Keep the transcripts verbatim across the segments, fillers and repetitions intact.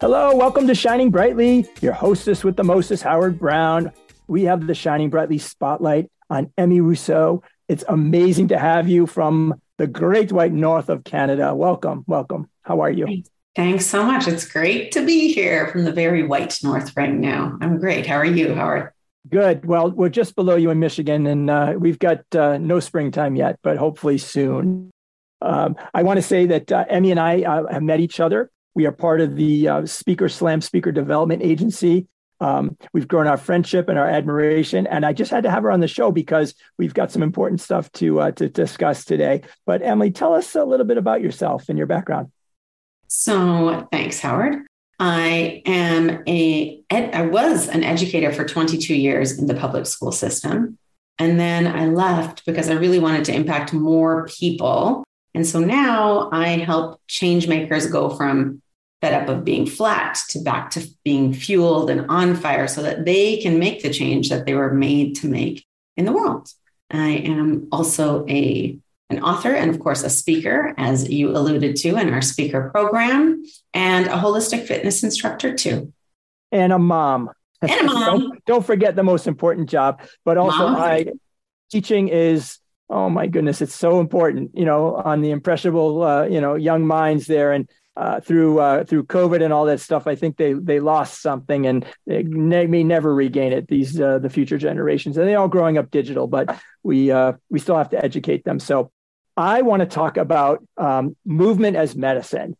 Hello, welcome to Shining Brightly, your hostess with the mostess, Howard Brown. We have the Shining Brightly Spotlight on Emmy Rousseau. It's amazing to have you from the great white north of Canada. Welcome, welcome. How are you? Thanks. Thanks so much. It's great to be here from the very white north right now. I'm great. How are you, Howard? Good. Well, we're just below you in Michigan, and uh, we've got uh, no springtime yet, but hopefully soon. Um, I want to say that uh, Emmy and I uh, have met each other. We are part of the uh, Speaker Slam Speaker Development Agency. Um, we've grown our friendship and our admiration, and I just had to have her on the show because we've got some important stuff to uh, to discuss today. But Emily, tell us a little bit about yourself and your background. So thanks, Howard. I am a ed- I was an educator for twenty-two years in the public school system. And then I left because I really wanted to impact more people. And so now I help change makers go from fed up of being flat to back to being fueled and on fire so that they can make the change that they were made to make in the world. I am also a an author, and of course, a speaker, as you alluded to in our speaker program, and a holistic fitness instructor too. And a mom. And a mom. Don't, don't forget the most important job, but also mom. I, teaching is, oh my goodness, it's so important, you know, on the impressionable, uh, you know, young minds there. And uh, through uh, through COVID and all that stuff, I think they they lost something, and they may never regain it. These uh, the future generations, and they're all growing up digital, but we uh, we still have to educate them. So I want to talk about um, movement as medicine.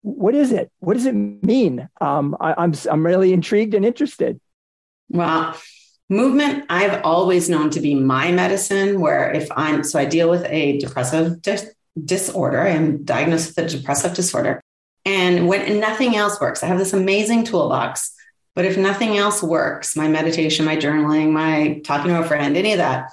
What is it? What does it mean? Um, I, I'm I'm really intrigued and interested. Well, movement I've always known to be my medicine. Where if I'm so I deal with a depressive dis- disorder. I am diagnosed with a depressive disorder, and when and nothing else works, I have this amazing toolbox. But if nothing else works, my meditation, my journaling, my talking to a friend, any of that.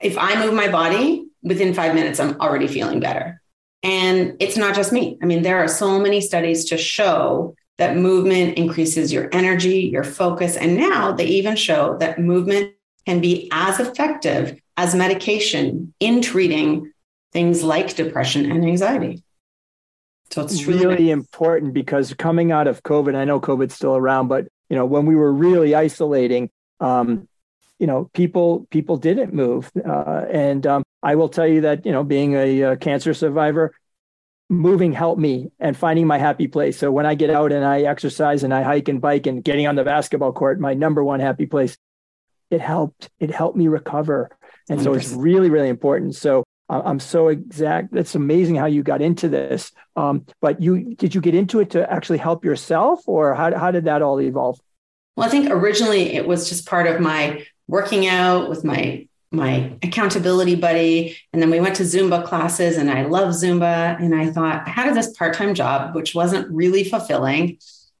If I move my body, within five minutes, I'm already feeling better. And it's not just me. I mean, there are so many studies to show that movement increases your energy, your focus. And now they even show that movement can be as effective as medication in treating things like depression and anxiety. So it's really, really important, because coming out of COVID, I know COVID's still around, but you know, when we were really isolating, um, you know, people people didn't move. Uh, and um, I will tell you that, you know, being a, a cancer survivor, moving helped me and finding my happy place. So when I get out and I exercise and I hike and bike and getting on the basketball court, my number one happy place, it helped. It helped me recover. And so it's really, really important. So I'm so exact. That's amazing how you got into this. Um, but you did you get into it to actually help yourself, or how how did that all evolve? Well, I think originally it was just part of my working out with my my accountability buddy. And then we went to Zumba classes, and I love Zumba. And I thought I had this part-time job, which wasn't really fulfilling.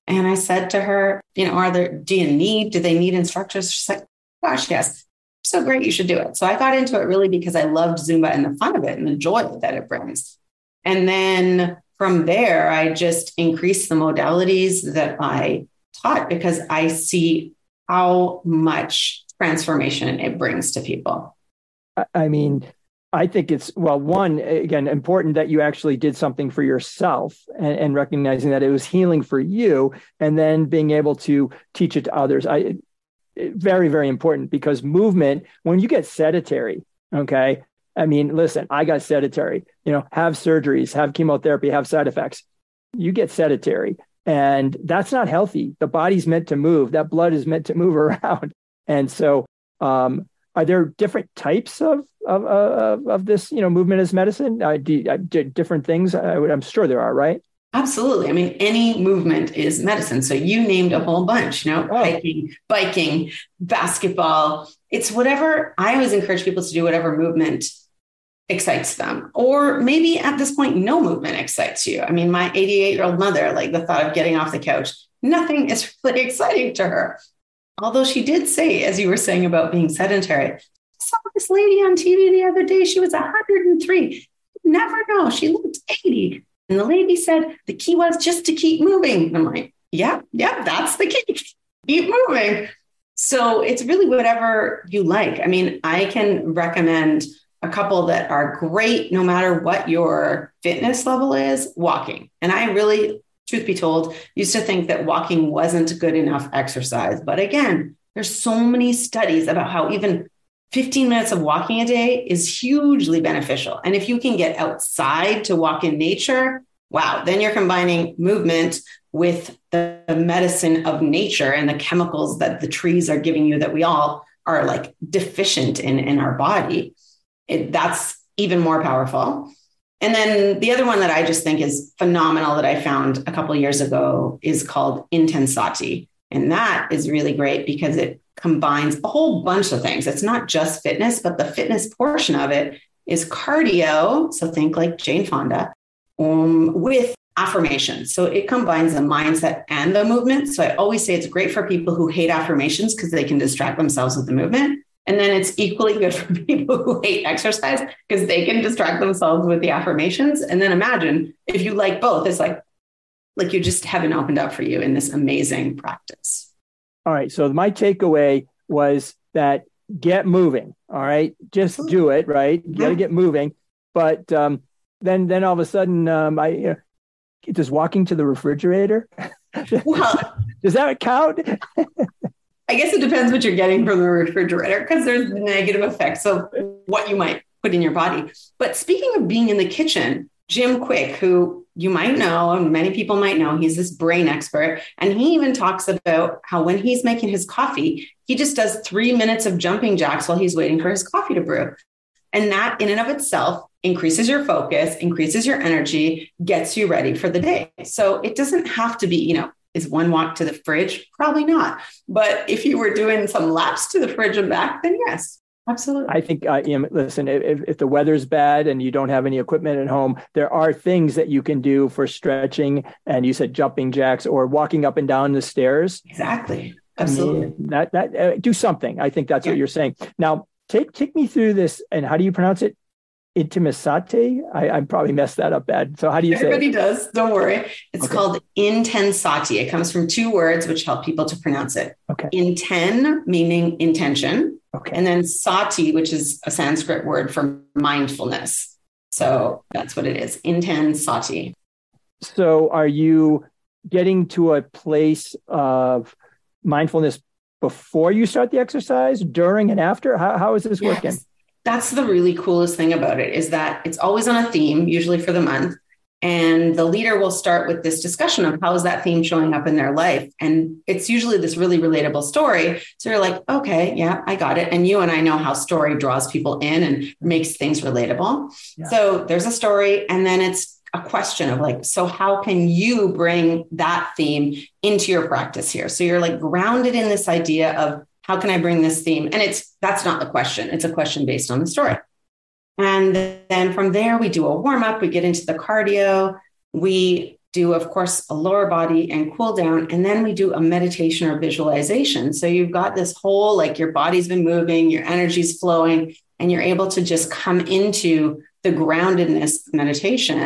And I said to her, you know, are there, do you need, do they need instructors? She's like, gosh, yes. So great. You should do it. So I got into it really because I loved Zumba and the fun of it and the joy that it brings. And then from there, I just increased the modalities that I taught, because I see how much transformation it brings to people. I mean, I think it's, well, one, again, important that you actually did something for yourself, and, and recognizing that it was healing for you, and then being able to teach it to others. I very, very important, because movement, when you get sedentary, okay, I mean, listen, I got sedentary, you know, have surgeries, have chemotherapy, have side effects, you get sedentary, and that's not healthy. The body's meant to move. That blood is meant to move around. And so um, are there different types of, of, of, of this, you know, movement as medicine? I did I did different things. I would, I'm sure there are, right? Absolutely. I mean, any movement is medicine. So you named a whole bunch, you know, oh. hiking, biking, basketball. It's whatever. I always encourage people to do whatever movement excites them. Or maybe at this point, no movement excites you. I mean, my eighty-eight-year-old mother, like the thought of getting off the couch nothing is really exciting to her. Although she did say, as you were saying about being sedentary, I saw this lady on T V the other day. She was one hundred and three. Never know. She looked eighty. And the lady said, the key was just to keep moving. I'm like, yeah, yeah, that's the key. Keep moving. So it's really whatever you like. I mean, I can recommend a couple that are great, no matter what your fitness level is, walking. And I really, truth be told, used to think that walking wasn't good enough exercise. But again, there's so many studies about how even fifteen minutes of walking a day is hugely beneficial. And if you can get outside to walk in nature, wow, then you're combining movement with the medicine of nature and the chemicals that the trees are giving you that we all are like deficient in, in our body. It, that's even more powerful. And then the other one that I just think is phenomenal that I found a couple of years ago is called Intensati. And that is really great because it combines a whole bunch of things. It's not just fitness, but the fitness portion of it is cardio. So think like Jane Fonda um, with affirmations. So it combines the mindset and the movement. So I always say it's great for people who hate affirmations because they can distract themselves with the movement. And then it's equally good for people who hate exercise because they can distract themselves with the affirmations. And then imagine if you like both, it's like, like you just haven't opened up for you in this amazing practice. All right. So my takeaway was that get moving. All right. Just do it. Right. You got to get moving. But um, then, then all of a sudden um, I, you know, just walking to the refrigerator. Well, does that count? I guess it depends what you're getting from the refrigerator because there's negative effects of what you might put in your body. But speaking of being in the kitchen, Jim Quick, who you might know, and many people might know, he's this brain expert. And he even talks about how when he's making his coffee, he just does three minutes of jumping jacks while he's waiting for his coffee to brew. And that in and of itself increases your focus, increases your energy, gets you ready for the day. So it doesn't have to be, you know, is one walk to the fridge? Probably not. But if you were doing some laps to the fridge and back, then yes, absolutely. I think, uh, you know, listen, if, if the weather's bad and you don't have any equipment at home, there are things that you can do for stretching. And you said jumping jacks or walking up and down the stairs. Exactly. Absolutely. I mean, that, that, uh, do something. I think that's yeah. what you're saying. Now, take take me through this. And how do you pronounce it? Intensati? I, I probably messed that up bad. So how do you say Everybody it? Everybody does. Don't worry. It's okay. Called Intensati. It comes from two words, which help people to pronounce it. Okay. Inten, meaning intention. Okay. And then sati, which is a Sanskrit word for mindfulness. So that's what it is. Intensati. So are you getting to a place of mindfulness before you start the exercise, during and after? How, how is this yes. working? That's the really coolest thing about it is that it's always on a theme, usually for the month. And the leader will start with this discussion of how is that theme showing up in their life? And it's usually this really relatable story. So you're like, okay, yeah, I got it. And you and I know how story draws people in and makes things relatable. Yeah. So there's a story. And then it's a question of like, so how can you bring that theme into your practice here? So you're like grounded in this idea of how can I bring this theme? And it's, that's not the question. It's a question based on the story. And then from there, we do a warm up, we get into the cardio. We do, of course, a lower body and cool down. And then we do a meditation or visualization. So you've got this whole, like your body's been moving, your energy's flowing, and you're able to just come into the groundedness meditation.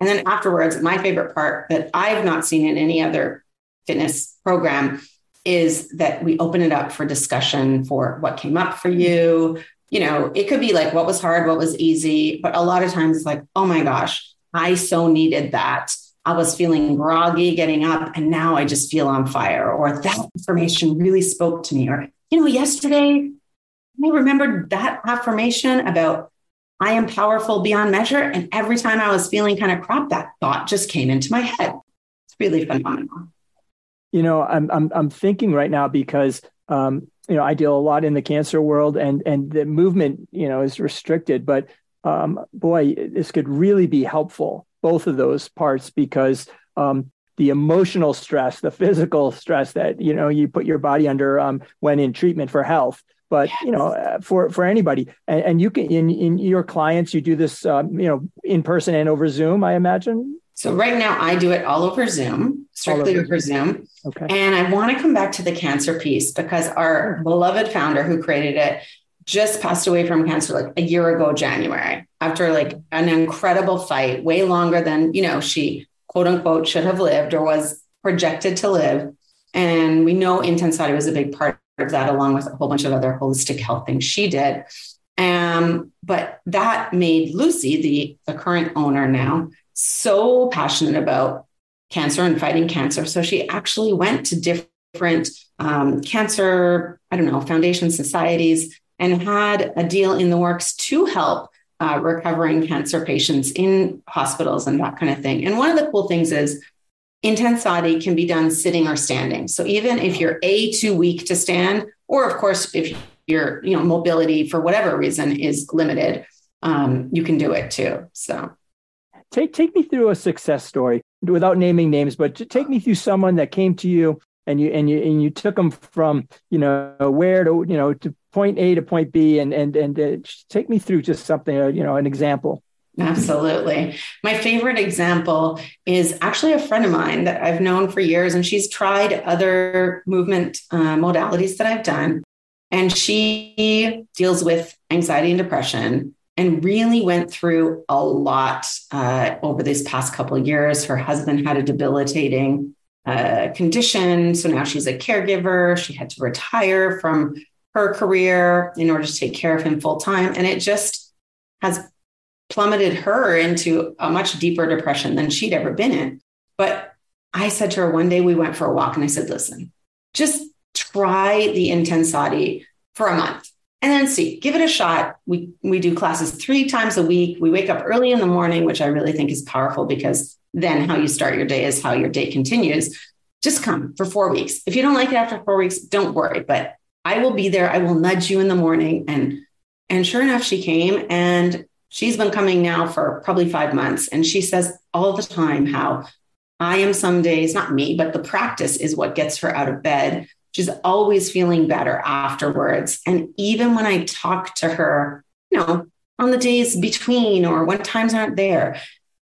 And then afterwards, my favorite part that I've not seen in any other fitness program is that we open it up for discussion for what came up for you. You know, it could be like, what was hard, what was easy, but a lot of times it's like, oh my gosh, I so needed that. I was feeling groggy getting up and now I just feel on fire, or that information really spoke to me. Or, you know, yesterday I remembered that affirmation about I am powerful beyond measure. And every time I was feeling kind of crap, that thought just came into my head. It's really phenomenal. You know, I'm I'm I'm thinking right now because um, you know, I deal a lot in the cancer world, and and the movement, you know, is restricted. But um, boy, this could really be helpful, both of those parts, because um, the emotional stress, the physical stress that you know you put your body under um, when in treatment for health. But yes. you know, uh, for for anybody, and, and you can in in your clients, you do this, um, you know, in person and over Zoom, I imagine. So right now, I do it all over Zoom. strictly over Zoom. Okay. And I want to come back to the cancer piece because our sure. beloved founder who created it just passed away from cancer like a year ago, January, after like an incredible fight, way longer than, you know, she quote unquote should have lived or was projected to live. And we know Intensati was a big part of that, along with a whole bunch of other holistic health things she did. Um, but that made Lucy, the, the current owner now, so passionate about cancer and fighting cancer. So she actually went to different um, cancer, I don't know, foundation societies, and had a deal in the works to help uh, recovering cancer patients in hospitals and that kind of thing. And one of the cool things is Intensati can be done sitting or standing. So even if you're a too weak to stand, or of course, if your you know mobility for whatever reason is limited, um, you can do it too. So take take me through a success story without naming names, but take me through someone that came to you and you and you and you took them from you know where to you know to point A to point B, and and and uh, take me through just something you know an example. Absolutely. My favorite example is actually a friend of mine that I've known for years, and she's tried other movement uh, modalities that I've done. And she deals with anxiety and depression and really went through a lot uh, over these past couple of years. Her husband had a debilitating uh, condition. So now she's a caregiver. She had to retire from her career in order to take care of him full time. And it just has plummeted her into a much deeper depression than she'd ever been in. But I said to her one day, we went for a walk, and I said, listen, just try the Intensati for a month and then see, give it a shot. We, we do classes three times a week. We wake up early in the morning, which I really think is powerful because then how you start your day is how your day continues. Just come for four weeks. If you don't like it after four weeks, don't worry, but I will be there. I will nudge you in the morning. And, and sure enough, she came, and she's been coming now for probably five months. And she says all the time how I am some days, not me, but the practice is what gets her out of bed. She's always feeling better afterwards. And even when I talk to her, you know, on the days between or when times aren't there,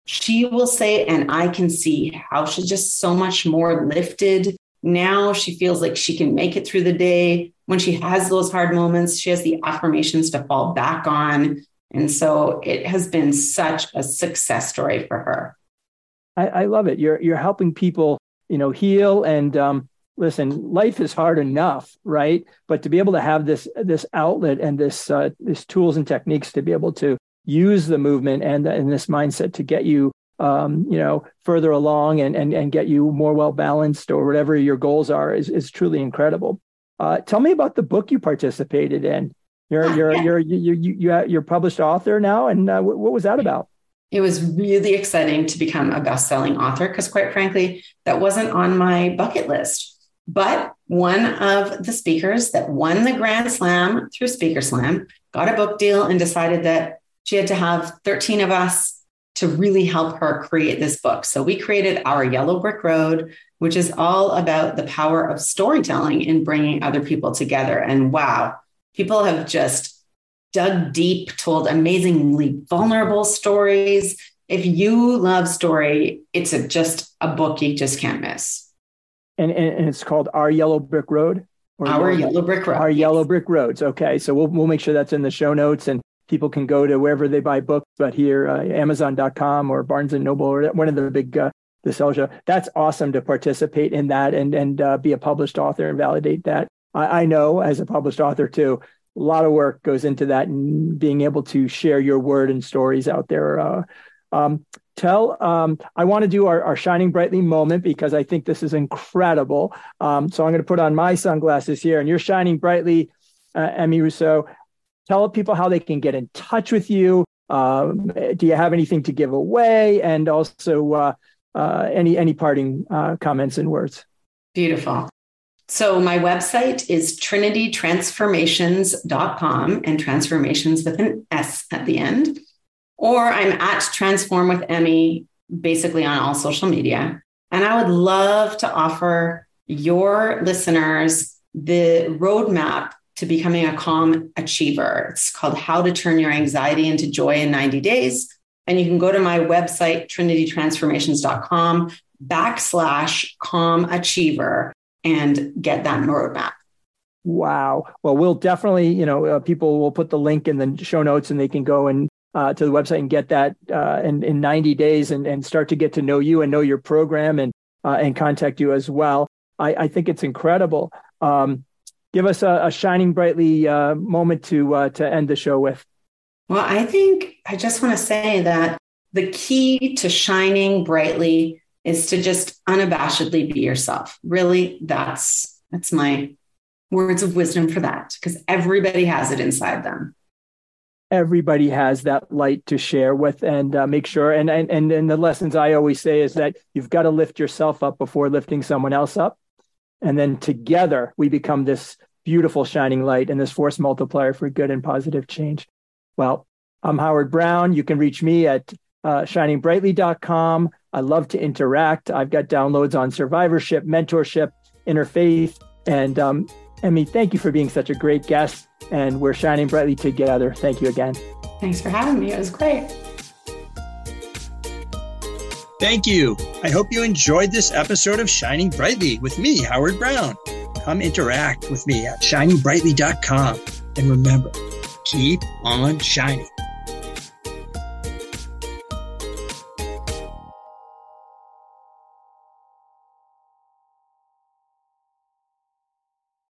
she will say, and I can see how she's just so much more lifted. Now she feels like she can make it through the day. When she has those hard moments, she has the affirmations to fall back on. And so it has been such a success story for her. I, I love it. You're you're helping people, you know, heal. And um, listen, life is hard enough, right? But to be able to have this this outlet and this uh, this tools and techniques to be able to use the movement and and this mindset to get you, um, you know, further along and and and get you more well balanced or whatever your goals are is is truly incredible. Uh, tell me about the book you participated in. You're you're you're you you you're published author now, and uh, what was that about? It was really exciting to become a best-selling author because, quite frankly, that wasn't on my bucket list. But one of the speakers that won the Grand Slam through Speaker Slam got a book deal and decided that she had to have thirteen of us to really help her create this book. So we created Our Yellow Brick Road, which is all about the power of storytelling in bringing other people together. And wow. People have just dug deep, told amazingly vulnerable stories. If you love story, it's a, just a book you just can't miss. And, and, and it's called Our Yellow Brick Road? Or Our Yellow, Yellow Brick Road. Our Yellow Brick Roads. Okay, so we'll we'll make sure that's in the show notes, and people can go to wherever they buy books, but here, uh, Amazon dot com or Barnes and Noble or one of the big uh, the sell show. That's awesome to participate in that and, and uh, be a published author and validate that. I know as a published author too, a lot of work goes into that and being able to share your word and stories out there. Uh, um, tell, um, I want to do our, our Shining Brightly moment because I think this is incredible. Um, so I'm going to put on my sunglasses here, and you're shining brightly, uh, Emmy Rousseau. Tell people how they can get in touch with you. Um, do you have anything to give away? And also uh, uh, any, any parting uh, comments and words? Beautiful. So my website is trinity transformations dot com, and transformations with an S at the end, or I'm at Transform with Emmy, basically on all social media. And I would love to offer your listeners the roadmap to becoming a calm achiever. It's called How to Turn Your Anxiety into Joy in ninety days. And you can go to my website, trinity transformations dot com. backslash calm achiever and get that roadmap. Wow. Well, we'll definitely, you know, uh, people will put the link in the show notes and they can go and uh, to the website and get that uh, in, in ninety days and, and start to get to know you and know your program and uh, and contact you as well. I, I think it's incredible. Um, give us a, a shining brightly uh, moment to uh, to end the show with. Well, I think I just want to say that the key to shining brightly is to just unabashedly be yourself. Really, that's that's my words of wisdom for that, because everybody has it inside them. Everybody has that light to share with and uh, make sure. And, and, and, and the lessons I always say is that you've got to lift yourself up before lifting someone else up. And then together we become this beautiful shining light and this force multiplier for good and positive change. Well, I'm Howard Brown. You can reach me at uh, shining brightly dot com. I love to interact. I've got downloads on survivorship, mentorship, interfaith. And um, Emmy, thank you for being such a great guest. And we're shining brightly together. Thank you again. Thanks for having me. It was great. Thank you. I hope you enjoyed this episode of Shining Brightly with me, Howard Brown. Come interact with me at shining brightly dot com. And remember, keep on shining.